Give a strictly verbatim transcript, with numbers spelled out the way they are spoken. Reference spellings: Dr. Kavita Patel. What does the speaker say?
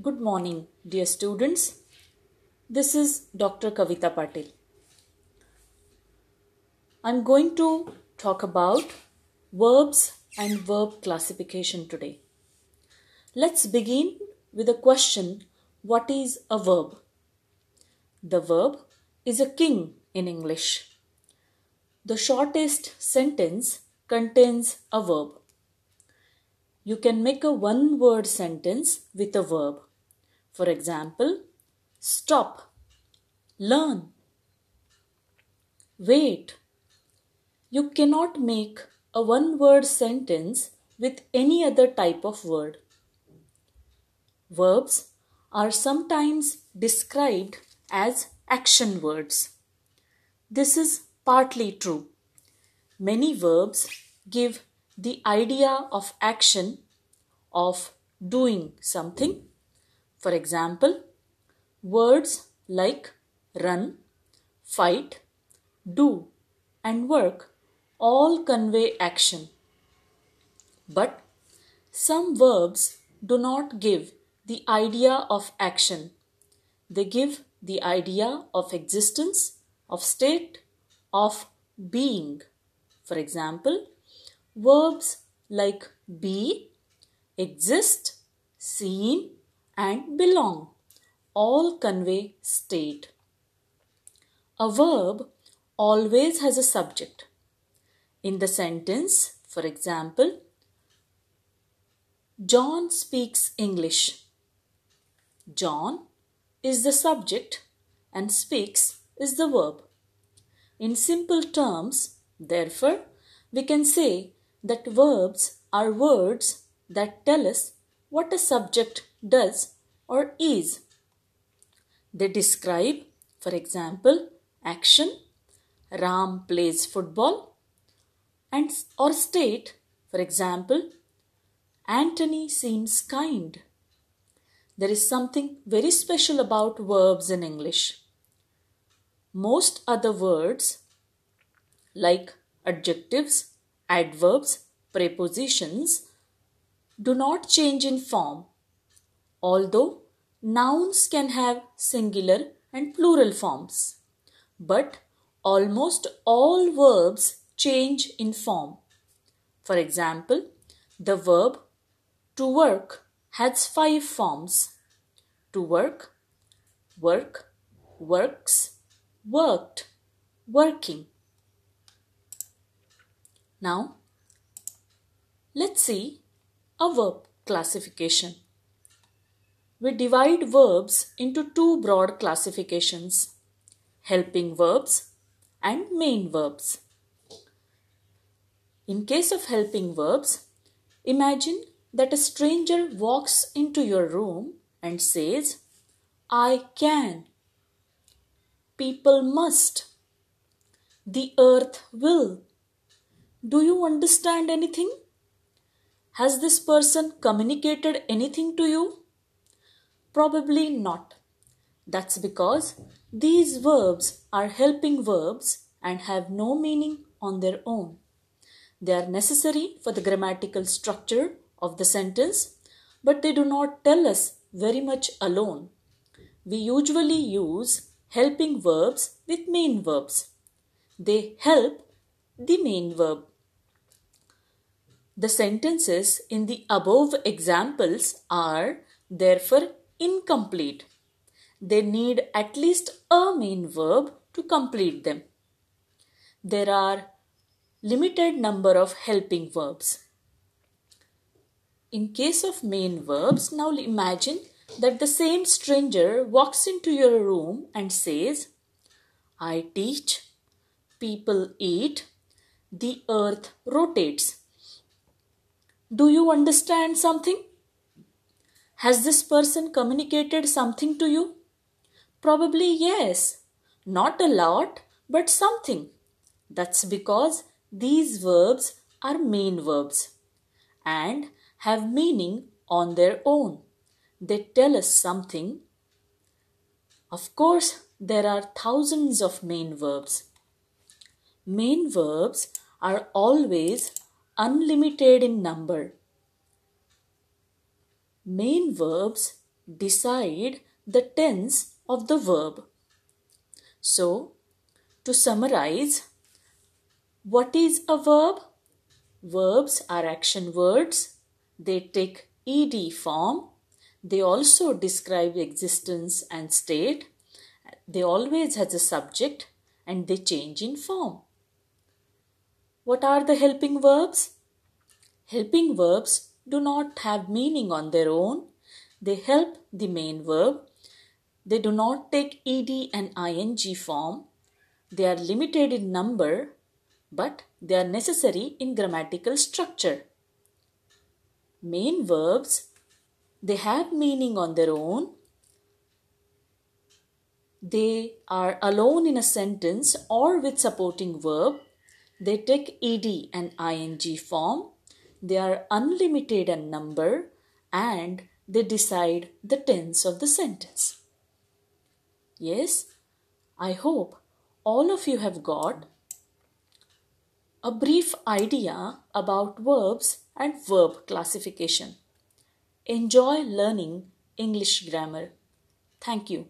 Good morning, dear students. This is Doctor Kavita Patel. I'm going to talk about verbs and verb classification today. Let's begin with a question. What is a verb? The verb is a king in English. The shortest sentence contains a verb. You can make a one-word sentence with a verb. For example, stop, learn, wait. You cannot make a one-word sentence with any other type of word. Verbs are sometimes described as action words. This is partly true. Many verbs give the idea of action, of doing something. For example, words like run, fight, do, and work all convey action. But some verbs do not give the idea of action. They give the idea of existence, of state, of being. For example, verbs like be, exist, seem, and belong all convey state. A verb always has a subject. In the sentence, for example, John speaks English. John is the subject and speaks is the verb. In simple terms, therefore, we can say that verbs are words that tell us what a subject does or is. They describe, for example, action, Ram plays football, and or state, for example, Anthony seems kind. There is something very special about verbs in English. Most other words like adjectives, adverbs, prepositions do not change in form, although nouns can have singular and plural forms. But almost all verbs change in form. For example, the verb to work has five forms: to work, work, works, worked, working. Now, let's see a verb classification. We divide verbs into two broad classifications: helping verbs and main verbs. In case of helping verbs, imagine that a stranger walks into your room and says, I can, people must, the earth will. Do you understand anything? Has this person communicated anything to you? Probably not. That's because these verbs are helping verbs and have no meaning on their own. They are necessary for the grammatical structure of the sentence, but they do not tell us very much alone. We usually use helping verbs with main verbs. They help the main verb. The sentences in the above examples are therefore incomplete. They need at least a main verb to complete them. There are limited number of helping verbs. In case of main verbs, now imagine that the same stranger walks into your room and says, I teach, people eat, the earth rotates. Do you understand something? Has this person communicated something to you? Probably yes. Not a lot, but something. That's because these verbs are main verbs and have meaning on their own. They tell us something. Of course, there are thousands of main verbs. Main verbs are always unlimited in number. Main verbs decide the tense of the verb. So, to summarize, what is a verb? Verbs are action words. They take ed form. They also describe existence and state. They always has a subject and they change in form. What are the helping verbs? Helping verbs do not have meaning on their own. They help the main verb. They do not take ed and ing form. They are limited in number, but they are necessary in grammatical structure. Main verbs, they have meaning on their own. They are alone in a sentence or with supporting verb. They take ed and ing form. They are unlimited in number and they decide the tense of the sentence. Yes, I hope all of you have got a brief idea about verbs and verb classification. Enjoy learning English grammar. Thank you.